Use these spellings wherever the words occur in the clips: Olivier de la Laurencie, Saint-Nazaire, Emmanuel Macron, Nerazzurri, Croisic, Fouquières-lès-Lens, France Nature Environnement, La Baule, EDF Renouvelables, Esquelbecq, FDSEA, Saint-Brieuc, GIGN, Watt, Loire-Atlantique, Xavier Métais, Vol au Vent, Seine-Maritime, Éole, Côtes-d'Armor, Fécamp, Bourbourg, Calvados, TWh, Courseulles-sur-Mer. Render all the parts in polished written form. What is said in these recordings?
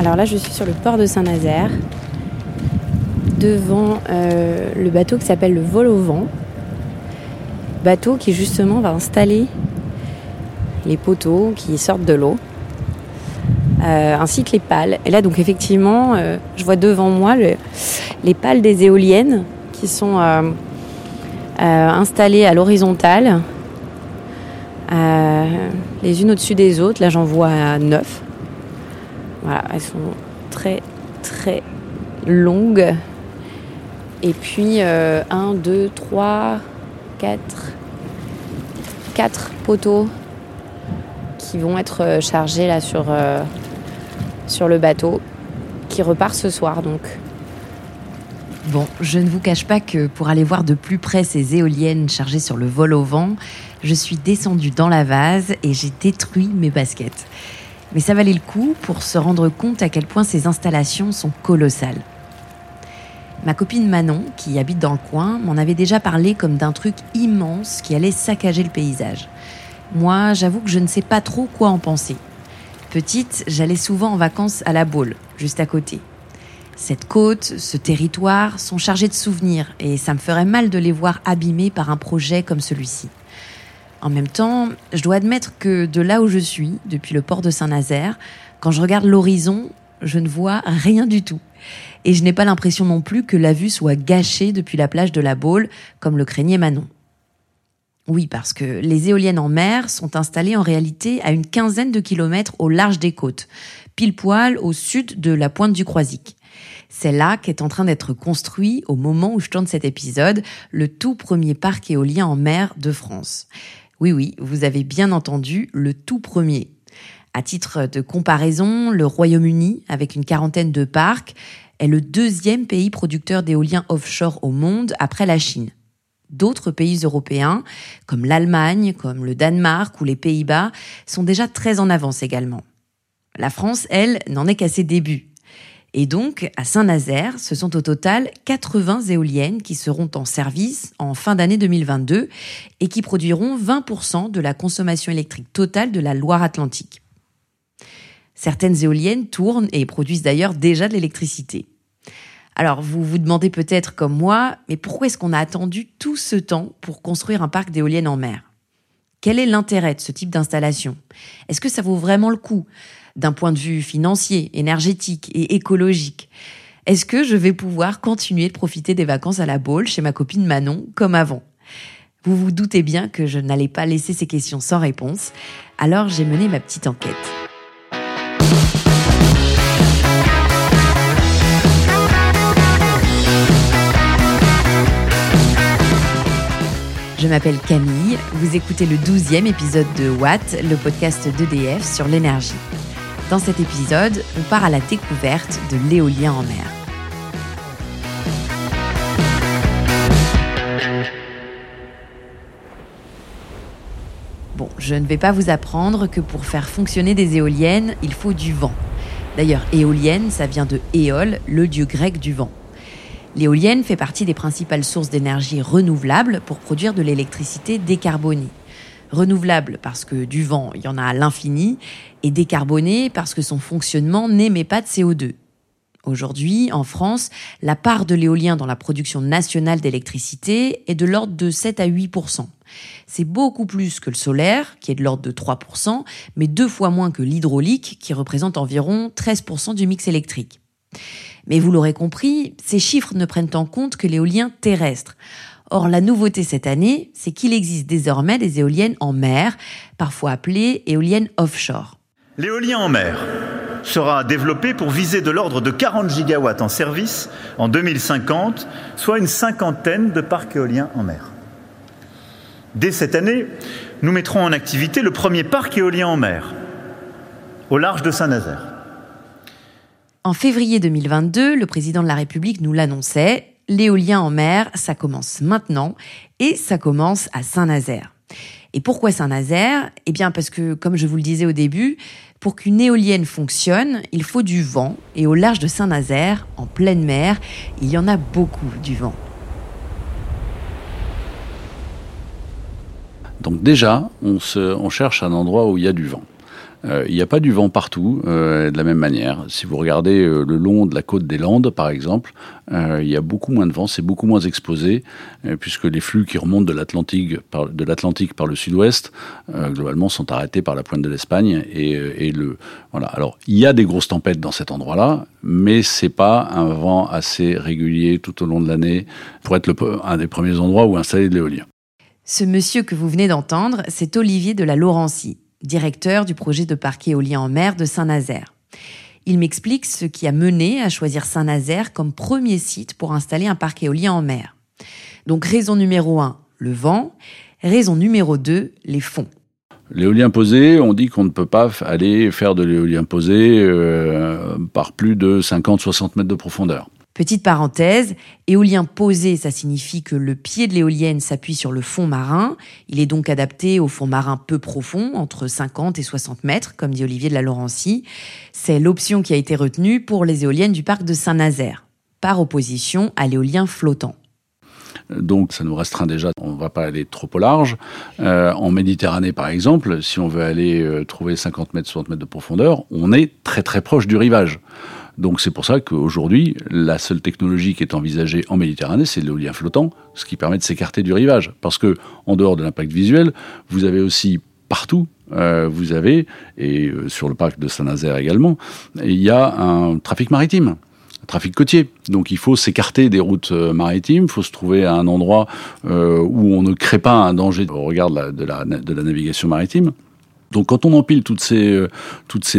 Alors là, je suis sur le port de Saint-Nazaire, devant le bateau qui s'appelle le Vol au Vent. Bateau qui justement va installer les poteaux qui sortent de l'eau, ainsi que les pales. Et là, donc effectivement, je vois devant moi les pales des éoliennes qui sont installées à l'horizontale, les unes au-dessus des autres. Là, j'en vois 9. Voilà, elles sont très très longues. Et puis 1, 2, 3, 4 poteaux qui vont être chargés là sur le bateau qui repart ce soir donc. Bon, je ne vous cache pas que pour aller voir de plus près ces éoliennes chargées sur le Vol au Vent, je suis descendue dans la vase et j'ai détruit mes baskets. Mais ça valait le coup pour se rendre compte à quel point ces installations sont colossales. Ma copine Manon, qui habite dans le coin, m'en avait déjà parlé comme d'un truc immense qui allait saccager le paysage. Moi, j'avoue que je ne sais pas trop quoi en penser. Petite, j'allais souvent en vacances à La Baule, juste à côté. Cette côte, ce territoire sont chargés de souvenirs et ça me ferait mal de les voir abîmés par un projet comme celui-ci. En même temps, je dois admettre que de là où je suis, depuis le port de Saint-Nazaire, quand je regarde l'horizon, je ne vois rien du tout. Et je n'ai pas l'impression non plus que la vue soit gâchée depuis la plage de La Baule, comme le craignait Manon. Oui, parce que les éoliennes en mer sont installées en réalité à une 15aine de kilomètres au large des côtes, pile poil au sud de la pointe du Croisic. C'est là qu'est en train d'être construit, au moment où je tourne cet épisode, le tout premier parc éolien en mer de France. Oui, oui, vous avez bien entendu, le tout premier. À titre de comparaison, le Royaume-Uni, avec une 40aine de parcs, est le 2e pays producteur d'éolien offshore au monde après la Chine. D'autres pays européens, comme l'Allemagne, comme le Danemark ou les Pays-Bas, sont déjà très en avance également. La France, elle, n'en est qu'à ses débuts. Et donc, à Saint-Nazaire, ce sont au total 80 éoliennes qui seront en service en fin d'année 2022 et qui produiront 20% de la consommation électrique totale de la Loire-Atlantique. Certaines éoliennes tournent et produisent d'ailleurs déjà de l'électricité. Alors, vous vous demandez peut-être comme moi, mais pourquoi est-ce qu'on a attendu tout ce temps pour construire un parc d'éoliennes en mer ? Quel est l'intérêt de ce type d'installation ? Est-ce que ça vaut vraiment le coup ? D'un point de vue financier, énergétique et écologique ? Est-ce que je vais pouvoir continuer de profiter des vacances à La Baule chez ma copine Manon comme avant ? Vous vous doutez bien que je n'allais pas laisser ces questions sans réponse, alors j'ai mené ma petite enquête. Je m'appelle Camille, vous écoutez le 12e épisode de Watt, le podcast d'EDF sur l'énergie. Dans cet épisode, on part à la découverte de l'éolien en mer. Bon, je ne vais pas vous apprendre que pour faire fonctionner des éoliennes, il faut du vent. D'ailleurs, éolienne, ça vient de Éole, le dieu grec du vent. L'éolienne fait partie des principales sources d'énergie renouvelables pour produire de l'électricité décarbonée. Renouvelable parce que du vent, il y en a à l'infini, et décarbonée parce que son fonctionnement n'émet pas de CO2. Aujourd'hui, en France, la part de l'éolien dans la production nationale d'électricité est de l'ordre de 7 à 8%. C'est beaucoup plus que le solaire, qui est de l'ordre de 3%, mais 2 fois moins que l'hydraulique, qui représente environ 13% du mix électrique. Mais vous l'aurez compris, ces chiffres ne prennent en compte que l'éolien terrestre. Or, la nouveauté cette année, c'est qu'il existe désormais des éoliennes en mer, parfois appelées éoliennes offshore. L'éolien en mer sera développé pour viser de l'ordre de 40 gigawatts en service en 2050, soit une 50aine de parcs éoliens en mer. Dès cette année, nous mettrons en activité le premier parc éolien en mer, au large de Saint-Nazaire. En février 2022, le président de la République nous l'annonçait, l'éolien en mer, ça commence maintenant et ça commence à Saint-Nazaire. Et pourquoi Saint-Nazaire ? Eh bien parce que, comme je vous le disais au début, pour qu'une éolienne fonctionne, il faut du vent et au large de Saint-Nazaire, en pleine mer, il y en a beaucoup du vent. Donc déjà, on cherche un endroit où il y a du vent. Il n'y a pas du vent partout de la même manière. Si vous regardez le long de la côte des Landes, par exemple, il y a beaucoup moins de vent, c'est beaucoup moins exposé, puisque les flux qui remontent de l'Atlantique par le sud-ouest, globalement, sont arrêtés par la pointe de l'Espagne. Voilà. Alors, il y a des grosses tempêtes dans cet endroit-là, mais ce n'est pas un vent assez régulier tout au long de l'année pour être un des premiers endroits où installer de l'éolien. Ce monsieur que vous venez d'entendre, c'est Olivier de la Laurencie, directeur du projet de parc éolien en mer de Saint-Nazaire. Il m'explique ce qui a mené à choisir Saint-Nazaire comme premier site pour installer un parc éolien en mer. Donc raison numéro 1, le vent. Raison numéro 2, les fonds. L'éolien posé, on dit qu'on ne peut pas aller faire de l'éolien posé par plus de 50-60 mètres de profondeur. Petite parenthèse, éolien posé, ça signifie que le pied de l'éolienne s'appuie sur le fond marin. Il est donc adapté au fond marin peu profond, entre 50 et 60 mètres, comme dit Olivier de la Laurencie. C'est l'option qui a été retenue pour les éoliennes du parc de Saint-Nazaire, par opposition à l'éolien flottant. Donc ça nous restreint déjà, on ne va pas aller trop au large. En Méditerranée par exemple, si on veut aller trouver 50 mètres, 60 mètres de profondeur, on est très très proche du rivage. Donc c'est pour ça qu'aujourd'hui, la seule technologie qui est envisagée en Méditerranée, c'est l'éolien flottant, ce qui permet de s'écarter du rivage. Parce que, en dehors de l'impact visuel, vous avez aussi partout, sur le parc de Saint-Nazaire également, il y a un trafic maritime. Trafic côtier. Donc il faut s'écarter des routes maritimes, il faut se trouver à un endroit où on ne crée pas un danger au regard de la navigation maritime. Donc quand on empile toutes ces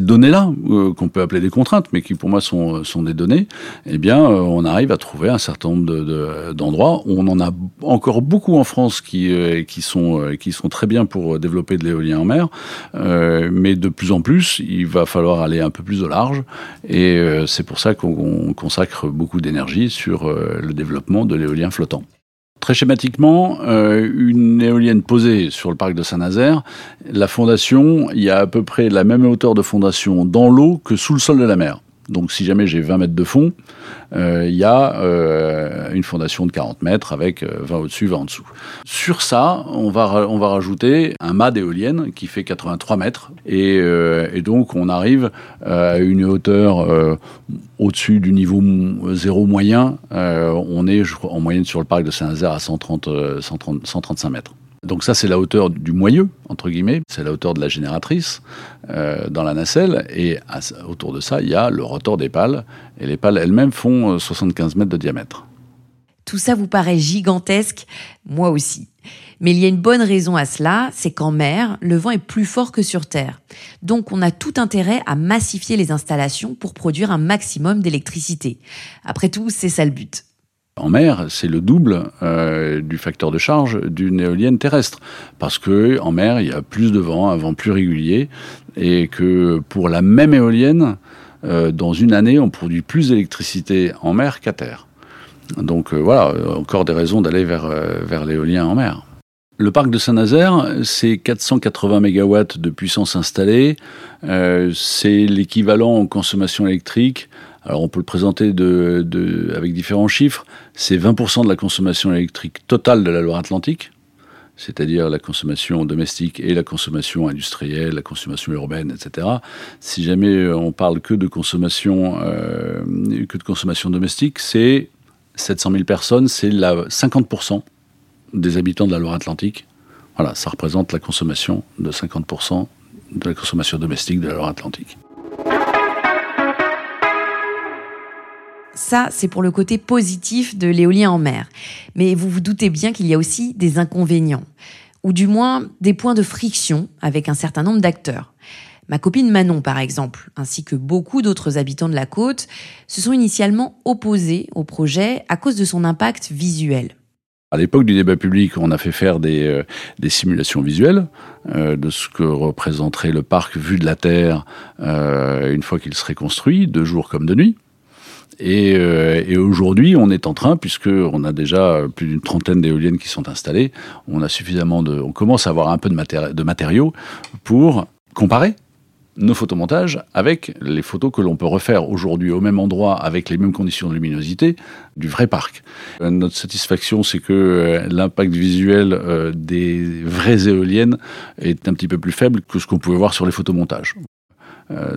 données-là, qu'on peut appeler des contraintes, mais qui pour moi sont des données, eh bien on arrive à trouver un certain nombre d'endroits. On en a encore beaucoup en France qui sont très bien pour développer de l'éolien en mer, mais de plus en plus, il va falloir aller un peu plus au large, et c'est pour ça qu'on consacre beaucoup d'énergie sur le développement de l'éolien flottant. Très schématiquement, une éolienne posée sur le parc de Saint-Nazaire, la fondation, il y a à peu près la même hauteur de fondation dans l'eau que sous le sol de la mer. Donc si jamais j'ai 20 mètres de fond, il y a une fondation de 40 mètres avec 20 au-dessus, 20 en dessous. Sur ça, on va rajouter un mât d'éolienne qui fait 83 mètres. Et donc on arrive à une hauteur au-dessus du niveau zéro moyen. On est en moyenne sur le parc de Saint-Nazaire à 135 mètres. Donc ça, c'est la hauteur du moyeu, entre guillemets, c'est la hauteur de la génératrice dans la nacelle, et autour de ça, il y a le rotor des pales, et les pales elles-mêmes font 75 mètres de diamètre. Tout ça vous paraît gigantesque, moi aussi. Mais il y a une bonne raison à cela, c'est qu'en mer, le vent est plus fort que sur terre. Donc on a tout intérêt à massifier les installations pour produire un maximum d'électricité. Après tout, c'est ça le but. En mer, c'est le double du facteur de charge d'une éolienne terrestre. Parce qu'en mer, il y a plus de vent, un vent plus régulier. Et que pour la même éolienne, dans une année, on produit plus d'électricité en mer qu'à terre. Donc voilà, encore des raisons d'aller vers l'éolien en mer. Le parc de Saint-Nazaire, c'est 480 MW de puissance installée. C'est l'équivalent en consommation électrique. Alors on peut le présenter avec différents chiffres. C'est 20% de la consommation électrique totale de la Loire-Atlantique, c'est-à-dire la consommation domestique et la consommation industrielle, la consommation urbaine, etc. Si jamais on parle que de consommation domestique, c'est 700 000 personnes, c'est 50% des habitants de la Loire-Atlantique. Voilà, ça représente la consommation de 50% de la consommation domestique de la Loire-Atlantique. Ça, c'est pour le côté positif de l'éolien en mer. Mais vous vous doutez bien qu'il y a aussi des inconvénients, ou du moins des points de friction avec un certain nombre d'acteurs. Ma copine Manon, par exemple, ainsi que beaucoup d'autres habitants de la côte, se sont initialement opposés au projet à cause de son impact visuel. À l'époque du débat public, on a fait faire des simulations visuelles de ce que représenterait le parc vu de la Terre une fois qu'il serait construit, de jour comme de nuit. Et aujourd'hui, on est en train, puisqu'on a déjà plus d'une trentaine d'éoliennes qui sont installées, on commence à avoir un peu de matériaux pour comparer. nos photomontages avec les photos que l'on peut refaire aujourd'hui au même endroit avec les mêmes conditions de luminosité du vrai parc. Notre satisfaction, c'est que l'impact visuel des vraies éoliennes est un petit peu plus faible que ce qu'on pouvait voir sur les photomontages.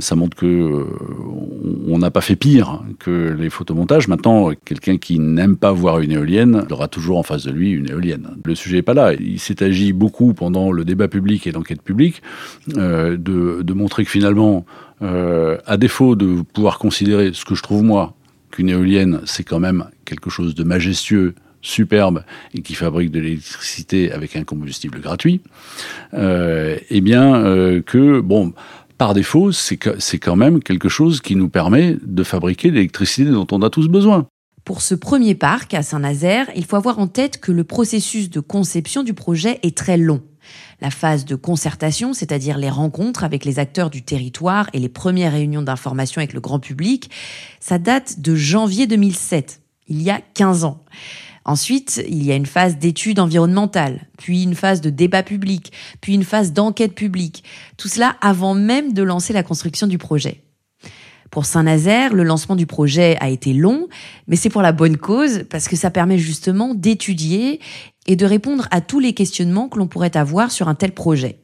Ça montre qu'on n'a pas fait pire que les photomontages. Maintenant, quelqu'un qui n'aime pas voir une éolienne, il aura toujours en face de lui une éolienne. Le sujet n'est pas là. Il s'est agi beaucoup pendant le débat public et l'enquête publique de montrer que finalement, à défaut de pouvoir considérer ce que je trouve moi, qu'une éolienne, c'est quand même quelque chose de majestueux, superbe et qui fabrique de l'électricité avec un combustible gratuit, par défaut, c'est quand même quelque chose qui nous permet de fabriquer l'électricité dont on a tous besoin. Pour ce premier parc à Saint-Nazaire, il faut avoir en tête que le processus de conception du projet est très long. La phase de concertation, c'est-à-dire les rencontres avec les acteurs du territoire et les premières réunions d'information avec le grand public, ça date de janvier 2007, il y a 15 ans. Ensuite, il y a une phase d'études environnementales, puis une phase de débat public, puis une phase d'enquête publique. Tout cela avant même de lancer la construction du projet. Pour Saint-Nazaire, le lancement du projet a été long, mais c'est pour la bonne cause, parce que ça permet justement d'étudier et de répondre à tous les questionnements que l'on pourrait avoir sur un tel projet.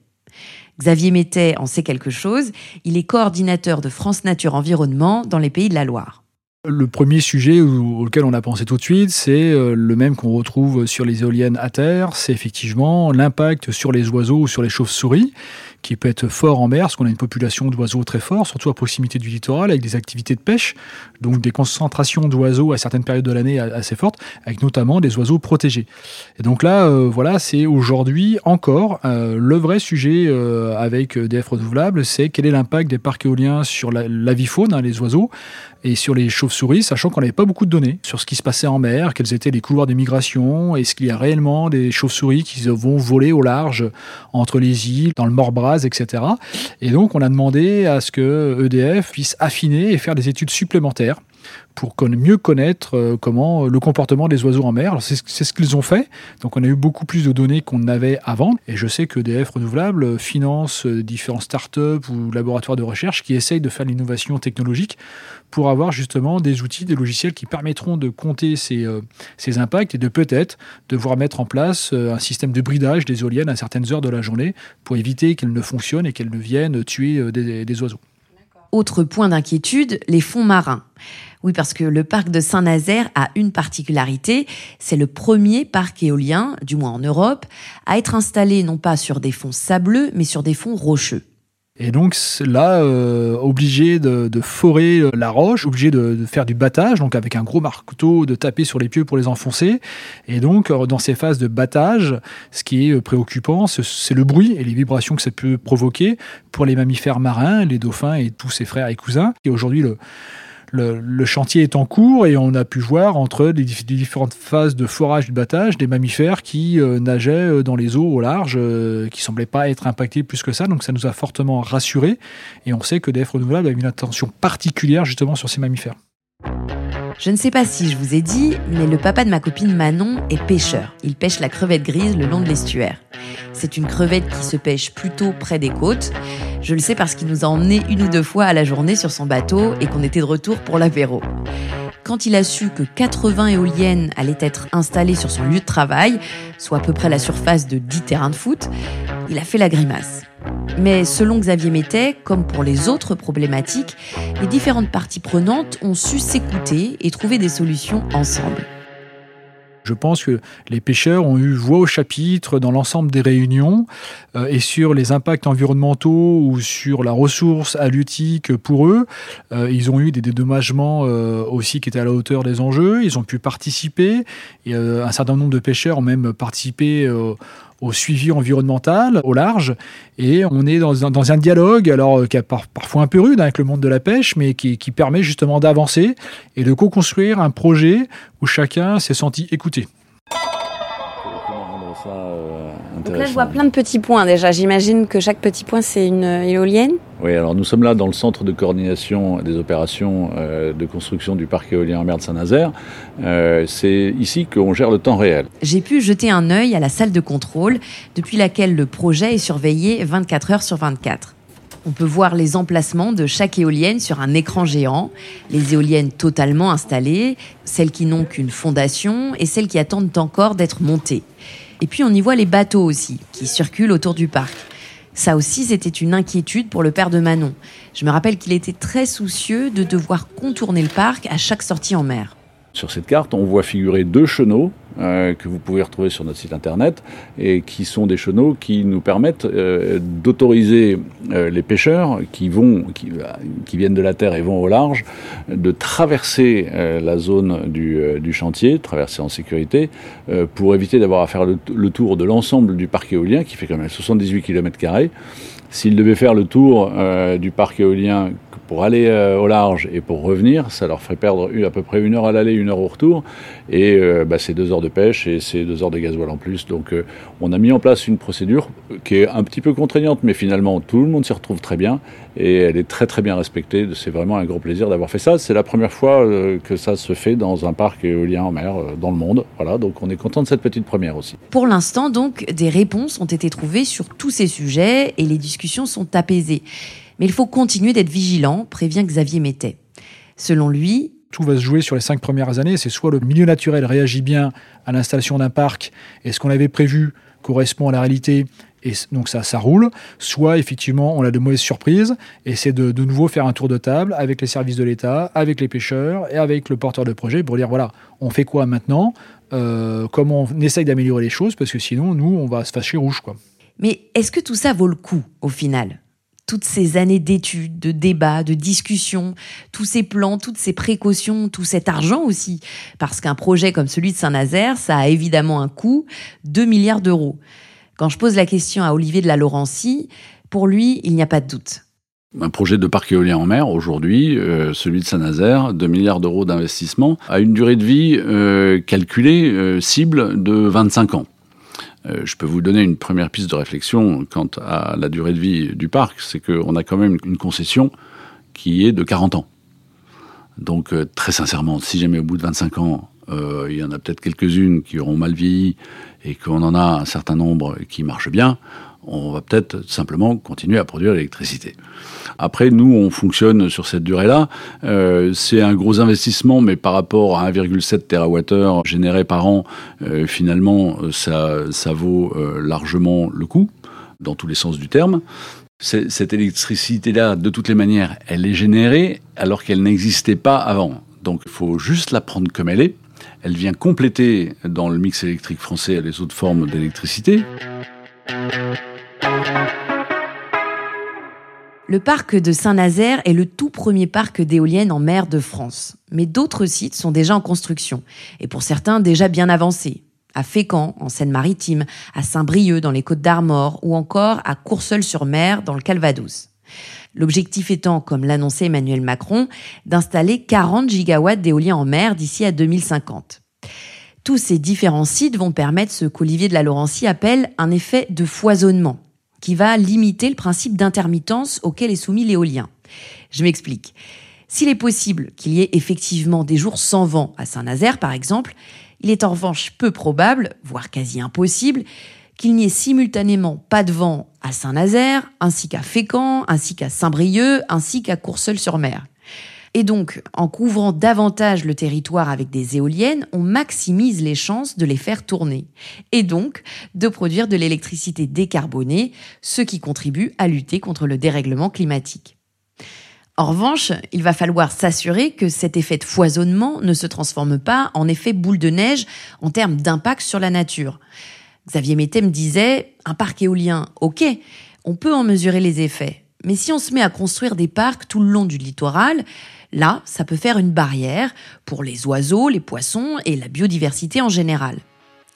Xavier Métais en sait quelque chose. Il est coordinateur de France Nature Environnement dans les Pays de la Loire. Le premier sujet auquel on a pensé tout de suite, c'est le même qu'on retrouve sur les éoliennes à terre, c'est effectivement l'impact sur les oiseaux ou sur les chauves-souris, qui peut être fort en mer, parce qu'on a une population d'oiseaux très forte, surtout à proximité du littoral, avec des activités de pêche, donc des concentrations d'oiseaux à certaines périodes de l'année assez fortes, avec notamment des oiseaux protégés. Et donc là, c'est aujourd'hui encore le vrai sujet avec EDF Renouvelables, c'est quel est l'impact des parcs éoliens sur la vie faune, les oiseaux, et sur les chauves-souris, sachant qu'on n'avait pas beaucoup de données sur ce qui se passait en mer, quels étaient les couloirs de migration, est-ce qu'il y a réellement des chauves-souris qui vont voler au large entre les îles, dans le Morbraz, etc. Et donc on a demandé à ce que EDF puisse affiner et faire des études supplémentaires pour mieux connaître comment le comportement des oiseaux en mer. Alors c'est ce qu'ils ont fait. Donc on a eu beaucoup plus de données qu'on n'avait avant. Et je sais que EDF Renouvelables finance différents startups ou laboratoires de recherche qui essayent de faire de l'innovation technologique pour avoir justement des outils, des logiciels qui permettront de compter ces impacts et de peut-être devoir mettre en place un système de bridage des éoliennes à certaines heures de la journée pour éviter qu'elles ne fonctionnent et qu'elles ne viennent tuer des oiseaux. Autre point d'inquiétude, les fonds marins. Oui, parce que le parc de Saint-Nazaire a une particularité, c'est le premier parc éolien, du moins en Europe, à être installé non pas sur des fonds sableux, mais sur des fonds rocheux. Et donc là, obligé de forer la roche, obligé de faire du battage, donc avec un gros marteau, de taper sur les pieux pour les enfoncer. Et donc, dans ces phases de battage, ce qui est préoccupant, c'est le bruit et les vibrations que ça peut provoquer pour les mammifères marins, les dauphins et tous ses frères et cousins. Et aujourd'hui, le chantier est en cours et on a pu voir entre les différentes phases de forage du battage des mammifères qui nageaient dans les eaux au large, qui ne semblaient pas être impactés plus que ça. Donc ça nous a fortement rassurés et on sait que EDF Renouvelables a une attention particulière justement sur ces mammifères. Je ne sais pas si je vous ai dit, mais le papa de ma copine Manon est pêcheur. Il pêche la crevette grise le long de l'estuaire. C'est une crevette qui se pêche plutôt près des côtes. Je le sais parce qu'il nous a emmenés une ou deux fois à la journée sur son bateau et qu'on était de retour pour l'apéro. Quand il a su que 80 éoliennes allaient être installées sur son lieu de travail, soit à peu près la surface de 10 terrains de foot, il a fait la grimace. Mais selon Xavier Métais, comme pour les autres problématiques, les différentes parties prenantes ont su s'écouter et trouver des solutions ensemble. Je pense que les pêcheurs ont eu voix au chapitre dans l'ensemble des réunions et sur les impacts environnementaux ou sur la ressource halieutique pour eux. Ils ont eu des dédommagements aussi qui étaient à la hauteur des enjeux. Ils ont pu participer. Et, un certain nombre de pêcheurs ont même participé au suivi environnemental, au large, et on est dans un dialogue, alors qui est parfois un peu rude avec le monde de la pêche, mais qui permet justement d'avancer et de co-construire un projet où chacun s'est senti écouté. Donc là, je vois plein de petits points déjà. J'imagine que chaque petit point, c'est une éolienne. Oui, alors nous sommes là dans le centre de coordination des opérations de construction du parc éolien en mer de Saint-Nazaire. C'est ici qu'on gère le temps réel. J'ai pu jeter un œil à la salle de contrôle, depuis laquelle le projet est surveillé 24 heures sur 24. On peut voir les emplacements de chaque éolienne sur un écran géant, les éoliennes totalement installées, celles qui n'ont qu'une fondation et celles qui attendent encore d'être montées. Et puis on y voit les bateaux aussi, qui circulent autour du parc. Ça aussi, c'était une inquiétude pour le père de Manon. Je me rappelle qu'il était très soucieux de devoir contourner le parc à chaque sortie en mer. Sur cette carte, on voit figurer deux chenaux que vous pouvez retrouver sur notre site internet et qui sont des chenaux qui nous permettent d'autoriser les pêcheurs qui viennent de la terre et vont au large de traverser la zone du chantier, traverser en sécurité pour éviter d'avoir à faire le tour de l'ensemble du parc éolien qui fait quand même 78 km². S'ils devaient faire le tour du parc éolien pour aller au large et pour revenir, ça leur ferait perdre à peu près 1 heure à l'aller, 1 heure au retour. Et c'est 2 heures de pêche et c'est 2 heures de gasoil en plus. Donc on a mis en place une procédure qui est un petit peu contraignante, mais finalement tout le monde s'y retrouve très bien et elle est très très bien respectée. C'est vraiment un grand plaisir d'avoir fait ça. C'est la première fois que ça se fait dans un parc éolien en mer dans le monde. Voilà, donc on est content de cette petite première aussi. Pour l'instant, donc, des réponses ont été trouvées sur tous ces sujets et les discussions sont apaisées. Mais il faut continuer d'être vigilant, prévient Xavier Métais. Selon lui, tout va se jouer sur les 5 premières années. C'est soit le milieu naturel réagit bien à l'installation d'un parc et ce qu'on avait prévu correspond à la réalité et donc ça roule, soit effectivement on a de mauvaises surprises et c'est de nouveau faire un tour de table avec les services de l'État, avec les pêcheurs et avec le porteur de projet pour dire voilà, on fait quoi maintenant, comment on essaye d'améliorer les choses parce que sinon nous on va se fâcher rouge, quoi. Mais est-ce que tout ça vaut le coup au final ? Toutes ces années d'études, de débats, de discussions, tous ces plans, toutes ces précautions, tout cet argent aussi. Parce qu'un projet comme celui de Saint-Nazaire, ça a évidemment un coût, 2 milliards d'euros. Quand je pose la question à Olivier de la Laurencie, pour lui, il n'y a pas de doute. Un projet de parc éolien en mer, aujourd'hui, celui de Saint-Nazaire, 2 milliards d'euros d'investissement, a une durée de vie calculée, cible de 25 ans. Je peux vous donner une première piste de réflexion quant à la durée de vie du parc, c'est qu'on a quand même une concession qui est de 40 ans. Donc très sincèrement, si jamais au bout de 25 ans, il y en a peut-être quelques-unes qui auront mal vieilli et qu'on en a un certain nombre qui marchent bien, on va peut-être simplement continuer à produire l'électricité. Après, nous, on fonctionne sur cette durée-là. C'est un gros investissement, mais par rapport à 1,7 TWh généré par an, finalement, ça vaut largement le coup, dans tous les sens du terme. Cette électricité-là, de toutes les manières, elle est générée alors qu'elle n'existait pas avant. Donc, il faut juste la prendre comme elle est. Elle vient compléter dans le mix électrique français les autres formes d'électricité. Le parc de Saint-Nazaire est le tout premier parc d'éoliennes en mer de France. Mais d'autres sites sont déjà en construction, et pour certains déjà bien avancés. À Fécamp, en Seine-Maritime, à Saint-Brieuc, dans les Côtes-d'Armor, ou encore à Courseulles-sur-Mer, dans le Calvados. L'objectif étant, comme l'annonçait Emmanuel Macron, d'installer 40 gigawatts d'éolien en mer d'ici à 2050. Tous ces différents sites vont permettre ce qu'Olivier de la Laurencie appelle un effet de foisonnement, qui va limiter le principe d'intermittence auquel est soumis l'éolien. Je m'explique. S'il est possible qu'il y ait effectivement des jours sans vent à Saint-Nazaire, par exemple, il est en revanche peu probable, voire quasi impossible, qu'il n'y ait simultanément pas de vent à Saint-Nazaire, ainsi qu'à Fécamp, ainsi qu'à Saint-Brieuc, ainsi qu'à Courseulles-sur-Mer. Et donc, en couvrant davantage le territoire avec des éoliennes, on maximise les chances de les faire tourner. Et donc, de produire de l'électricité décarbonée, ce qui contribue à lutter contre le dérèglement climatique. En revanche, il va falloir s'assurer que cet effet de foisonnement ne se transforme pas en effet boule de neige en termes d'impact sur la nature. Xavier Métais me disait, un parc éolien, ok, on peut en mesurer les effets. Mais si on se met à construire des parcs tout le long du littoral, là, ça peut faire une barrière pour les oiseaux, les poissons et la biodiversité en général.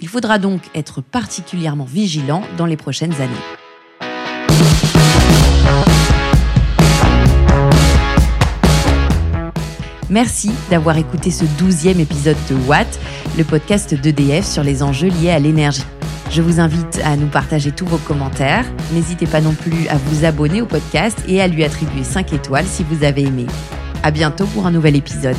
Il faudra donc être particulièrement vigilant dans les prochaines années. Merci d'avoir écouté ce 12e épisode de Watt, le podcast d'EDF sur les enjeux liés à l'énergie. Je vous invite à nous partager tous vos commentaires. N'hésitez pas non plus à vous abonner au podcast et à lui attribuer 5 étoiles si vous avez aimé. À bientôt pour un nouvel épisode.